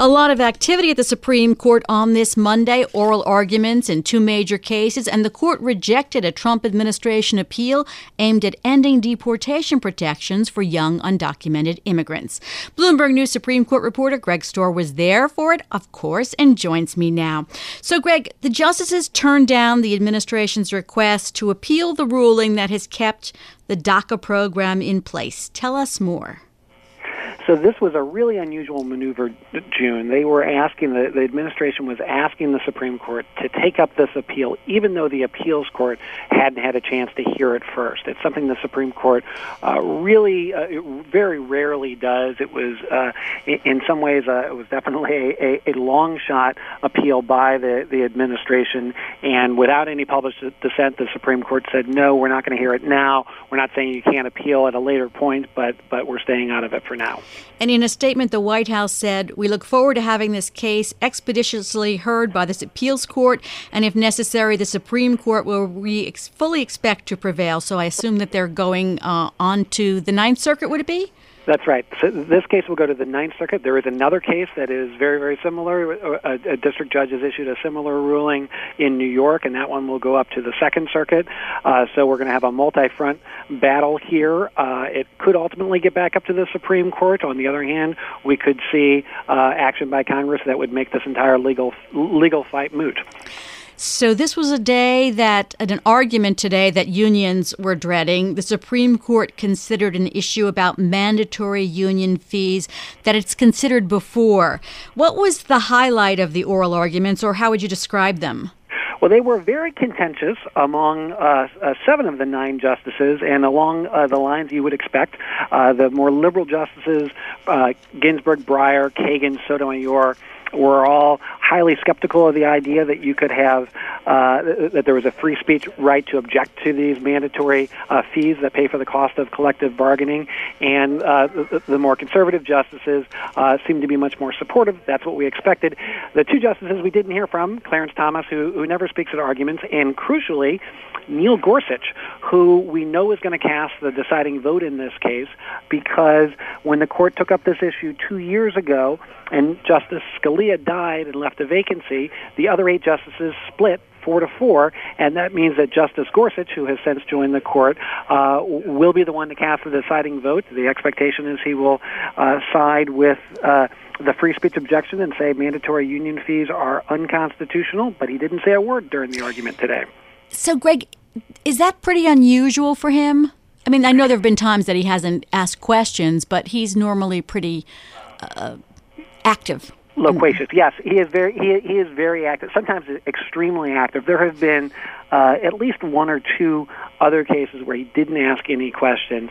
A lot of activity at the Supreme Court on this Monday, oral arguments in two major cases, and the court rejected a Trump administration appeal aimed at ending deportation protections for young undocumented immigrants. Bloomberg News Supreme Court reporter Greg Stohr was there for it, of course, and joins me now. So, Greg, the justices turned down the administration's request to appeal the ruling that has kept the DACA program in place. Tell us more. So this was a really unusual maneuver, June. They were asking, the administration was asking the Supreme Court to take up this appeal, even though the appeals court hadn't had a chance to hear it first. It's something the Supreme Court very rarely does. It was, in some ways, it was definitely a long-shot appeal by the administration, and without any published dissent, the Supreme Court said, no, we're not going to hear it now. We're not saying you can't appeal at a later point, but we're staying out of it for now. And in a statement, the White House said, we look forward to having this case expeditiously heard by this appeals court, and if necessary, the Supreme Court will fully expect to prevail. So I assume that they're going on to the Ninth Circuit, would it be? That's right. So this case will go to the Ninth Circuit. There is another case that is very, very similar. A district judge has issued a similar ruling in New York, and that one will go up to the Second Circuit. So we're going to have a multi-front battle here. It could ultimately get back up to the Supreme Court. On the other hand, we could see action by Congress that would make this entire legal fight moot. So this was a day that, an argument today that unions were dreading. The Supreme Court considered an issue about mandatory union fees that it's considered before. What was the highlight of the oral arguments, or how would you describe them? Well, they were very contentious among seven of the nine justices, and along the lines you would expect. The more liberal justices, Ginsburg, Breyer, Kagan, Sotomayor, were all highly skeptical of the idea that you could have that there was a free speech right to object to these mandatory fees that pay for the cost of collective bargaining, and the more conservative justices seemed to be much more supportive. That's what we expected. The two justices we didn't hear from, Clarence Thomas, who never speaks at arguments, and crucially, Neil Gorsuch, who we know is going to cast the deciding vote in this case, because when the court took up this issue 2 years ago and Justice Scalia died and left a vacancy, the other eight justices split 4-4, and that means that Justice Gorsuch, who has since joined the court, will be the one to cast the deciding vote. The expectation is he will side with the free speech objection and say mandatory union fees are unconstitutional, but he didn't say a word during the argument today. So, Greg, is that pretty unusual for him? I mean, I know there have been times that he hasn't asked questions, but he's normally pretty active. Loquacious, yes. He is very active, sometimes extremely active. There have been at least one or two other cases where he didn't ask any questions.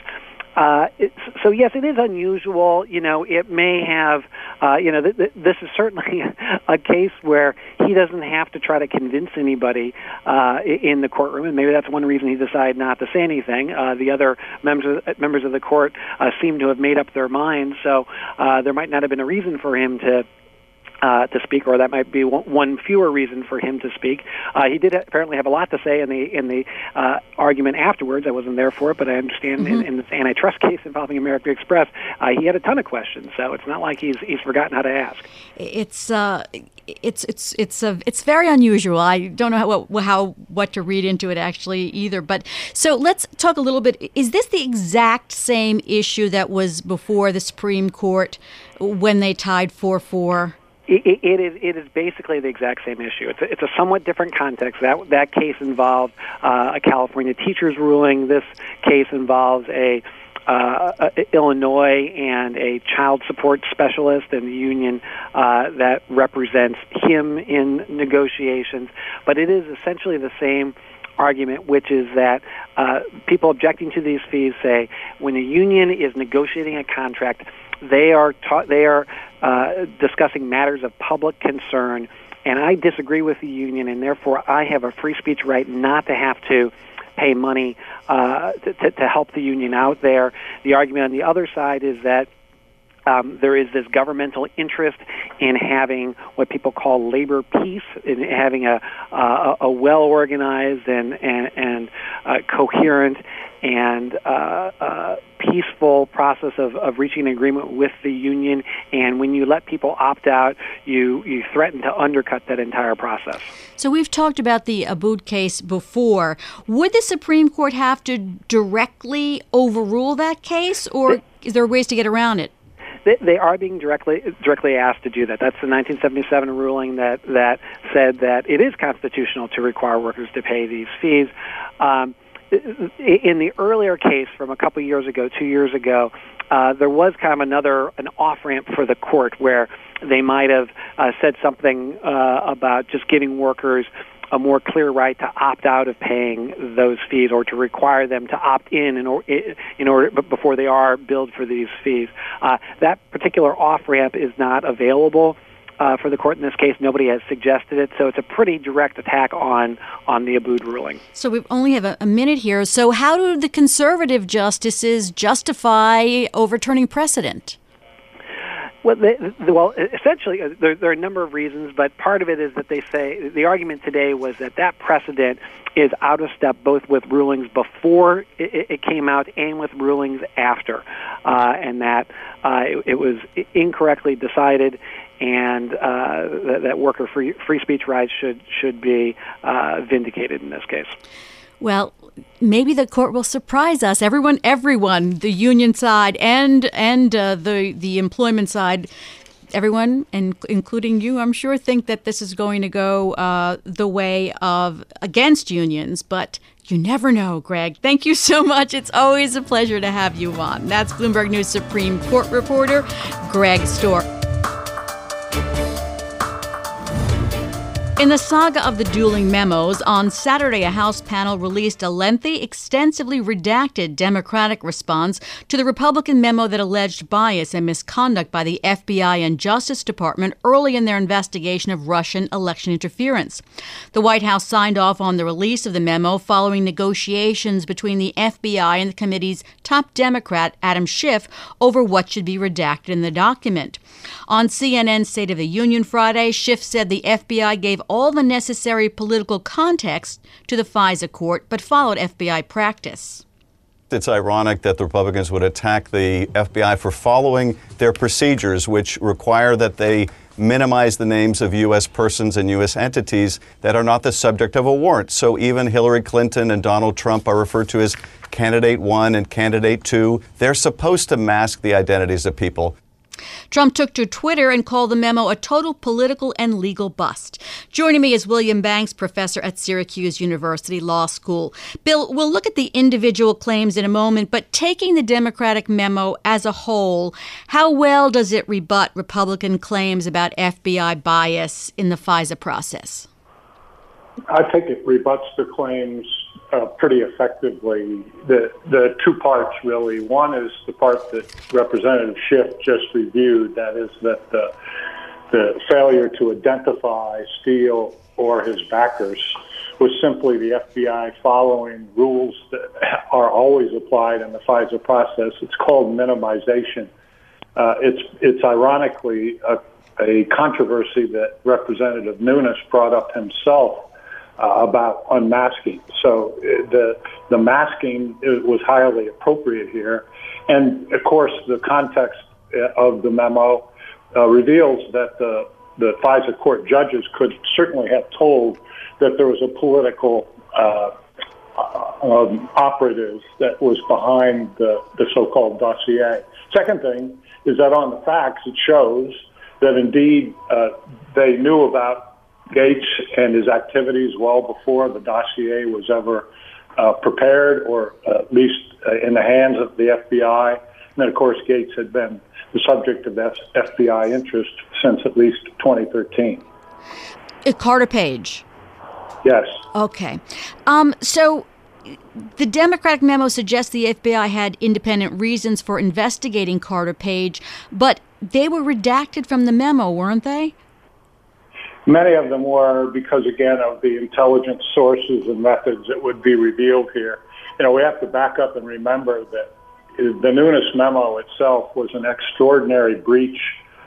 So, yes, it is unusual. You know, it may have, this is certainly a case where he doesn't have to try to convince anybody in the courtroom, and maybe that's one reason he decided not to say anything. The other members of the court seem to have made up their minds, so there might not have been a reason for him to speak, or that might be one fewer reason for him to speak. He did apparently have a lot to say in the argument afterwards. I wasn't there for it, but I understand in this antitrust case involving American Express, he had a ton of questions. So it's not like he's forgotten how to ask. It's very unusual. I don't know what to read into it actually either. But so let's talk a little bit. Is this the exact same issue that was before the Supreme Court when they tied 4-4? It is basically the exact same issue. It's a somewhat different context. That case involved a California teacher's ruling. This case involves Illinois and a child support specialist and the union that represents him in negotiations. But it is essentially the same argument, which is that people objecting to these fees say when a union is negotiating a contract, they are discussing matters of public concern, and I disagree with the union, and therefore I have a free speech right not to have to pay money to help the union out there. The argument on the other side is that there is this governmental interest in having what people call labor peace, in having a well-organized and coherent and peaceful process of reaching an agreement with the union. And when you let people opt out, you threaten to undercut that entire process. So we've talked about the Abood case before. Would the Supreme Court have to directly overrule that case, or is there ways to get around it? They are being directly asked to do that. That's the 1977 ruling that said that it is constitutional to require workers to pay these fees. In the earlier case from a couple years ago, 2 years ago, there was kind of an off-ramp for the court where they might have said something about just giving workers a more clear right to opt out of paying those fees, or to require them to opt in order before they are billed for these fees. That particular off-ramp is not available for the court in this case. Nobody has suggested it, so it's a pretty direct attack on the Abood ruling. So we only have a minute here. So how do the conservative justices justify overturning precedent? Well, essentially, there are a number of reasons, but part of it is that they say the argument today was that precedent is out of step both with rulings before it came out and with rulings after, and that it was incorrectly decided, and that worker free speech rights should be vindicated in this case. Well, maybe the court will surprise us. Everyone, the union side and the employment side, everyone, and including you, I'm sure, think that this is going to go the way of against unions. But you never know, Greg. Thank you so much. It's always a pleasure to have you on. That's Bloomberg News Supreme Court reporter Greg Stohr. In the saga of the dueling memos, on Saturday, a House panel released a lengthy, extensively redacted Democratic response to the Republican memo that alleged bias and misconduct by the FBI and Justice Department early in their investigation of Russian election interference. The White House signed off on the release of the memo following negotiations between the FBI and the committee's top Democrat, Adam Schiff, over what should be redacted in the document. On CNN's State of the Union Friday, Schiff said the FBI gave all the necessary political context to the FISA court, but followed FBI practice. It's ironic that the Republicans would attack the FBI for following their procedures, which require that they minimize the names of U.S. persons and U.S. entities that are not the subject of a warrant. So even Hillary Clinton and Donald Trump are referred to as Candidate 1 and Candidate 2. They're supposed to mask the identities of people. Trump took to Twitter and called the memo a total political and legal bust. Joining me is William Banks, professor at Syracuse University Law School. Bill, we'll look at the individual claims in a moment, but taking the Democratic memo as a whole, how well does it rebut Republican claims about FBI bias in the FISA process? I think it rebuts the claims pretty effectively. The two parts, really. One is the part that Representative Schiff just reviewed, that is that the failure to identify Steele or his backers was simply the FBI following rules that are always applied in the FISA process. It's called minimization. It's ironically a controversy that Representative Nunes brought up himself about unmasking. So the masking was highly appropriate here. And of course, the context of the memo reveals that the FISA court judges could certainly have told that there was a political operative that was behind the so-called dossier. Second thing is that on the facts, it shows that indeed they knew about Gates and his activities well before the dossier was ever prepared, or at least in the hands of the FBI. And then, of course, Gates had been the subject of FBI interest since at least 2013. Carter Page. Yes. Okay. So the Democratic memo suggests the FBI had independent reasons for investigating Carter Page, but they were redacted from the memo, weren't they? Many of them were because, again, of the intelligence sources and methods that would be revealed here. You know, we have to back up and remember that the Nunes memo itself was an extraordinary breach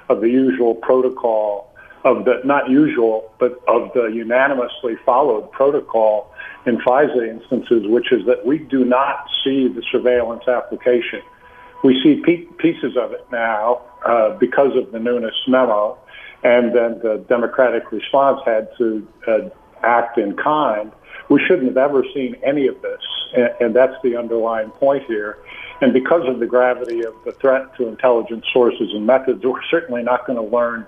of the usual protocol, of the, not usual, but of the unanimously followed protocol in FISA instances, which is that we do not see the surveillance application. We see pieces of it now because of the Nunes memo, and then the Democratic response had to act in kind. We shouldn't have ever seen any of this, and that's the underlying point here. And because of the gravity of the threat to intelligence sources and methods, we're certainly not going to learn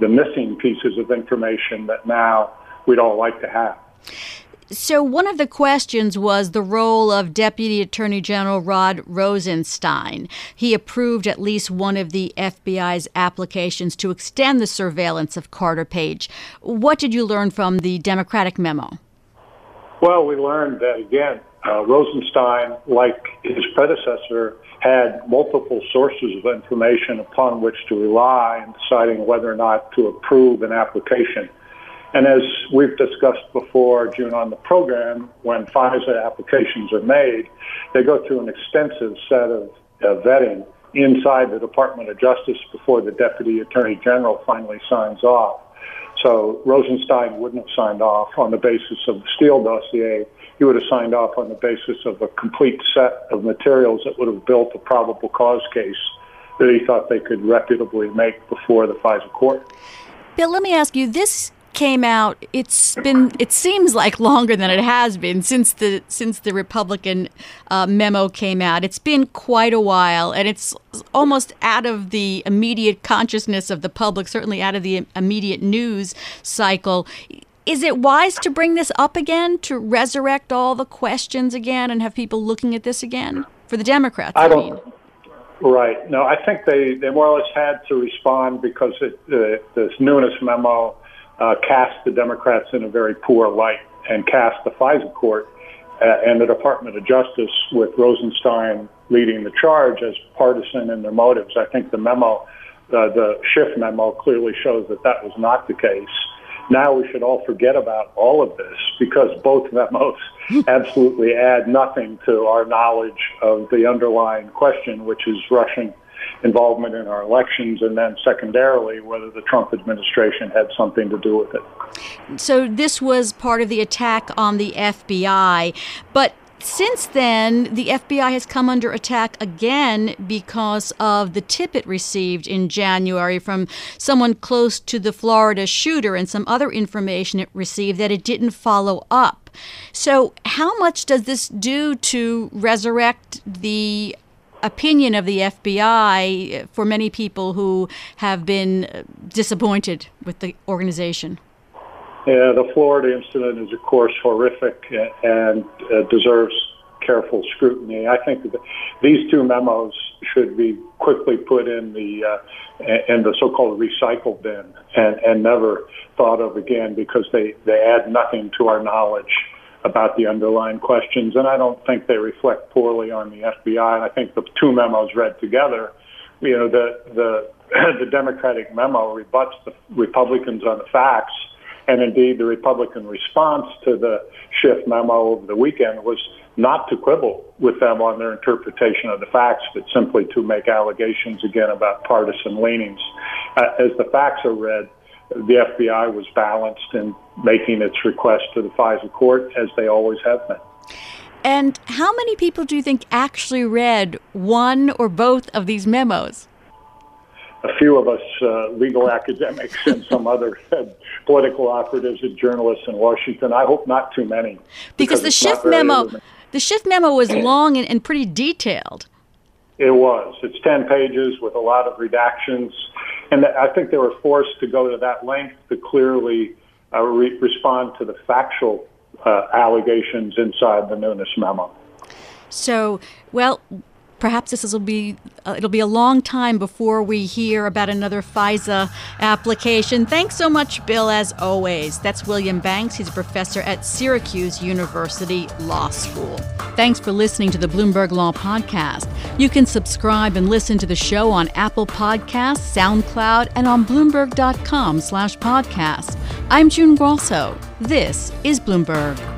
the missing pieces of information that now we'd all like to have. So one of the questions was the role of Deputy Attorney General Rod Rosenstein. He approved at least one of the FBI's applications to extend the surveillance of Carter Page. What did you learn from the Democratic memo? Well, we learned that, again, Rosenstein, like his predecessor, had multiple sources of information upon which to rely in deciding whether or not to approve an application. And as we've discussed before, June, on the program, when FISA applications are made, they go through an extensive set of vetting inside the Department of Justice before the Deputy Attorney General finally signs off. So Rosenstein wouldn't have signed off on the basis of the Steele dossier. He would have signed off on the basis of a complete set of materials that would have built a probable cause case that he thought they could reputably make before the FISA court. Bill, let me ask you this. Came out, it seems like longer than it has been since the Republican memo came out. It's been quite a while, and it's almost out of the immediate consciousness of the public, certainly out of the immediate news cycle. Is it wise to bring this up again, to resurrect all the questions again and have people looking at this again for the Democrats? Right. No, I think they more or less had to respond because this Nunes memo cast the Democrats in a very poor light and cast the FISA court and the Department of Justice, with Rosenstein leading the charge, as partisan in their motives. I think the memo, the Schiff memo, clearly shows that that was not the case. Now we should all forget about all of this because both memos absolutely add nothing to our knowledge of the underlying question, which is Russian involvement in our elections, and then secondarily, whether the Trump administration had something to do with it. So this was part of the attack on the FBI. But since then, the FBI has come under attack again because of the tip it received in January from someone close to the Florida shooter and some other information it received that it didn't follow up. So how much does this do to resurrect the opinion of the FBI for many people who have been disappointed with the organization? Yeah, the Florida incident is, of course, horrific and deserves careful scrutiny. I think that these two memos should be quickly put in the so-called recycle bin and never thought of again because they add nothing to our knowledge about the underlying questions, and I don't think they reflect poorly on the FBI. And I think the two memos read together, you know, the Democratic memo rebuts the Republicans on the facts, and indeed the Republican response to the Schiff memo over the weekend was not to quibble with them on their interpretation of the facts, but simply to make allegations again about partisan leanings. As the facts are read, the FBI was balanced in making its request to the FISA court, as they always have been. And how many people do you think actually read one or both of these memos? A few of us, legal academics and some other political operatives and journalists in Washington. I hope not too many. Because the Schiff memo was long and pretty detailed. It was. It's 10 pages with a lot of redactions. And I think they were forced to go to that length to clearly respond to the factual allegations inside the Nunes memo. So, well, perhaps this will be it'll be a long time before we hear about another FISA application. Thanks so much, Bill, as always. That's William Banks. He's a professor at Syracuse University Law School. Thanks for listening to the Bloomberg Law Podcast. You can subscribe and listen to the show on Apple Podcasts, SoundCloud, and on Bloomberg.com/podcast. I'm June Grosso. This is Bloomberg.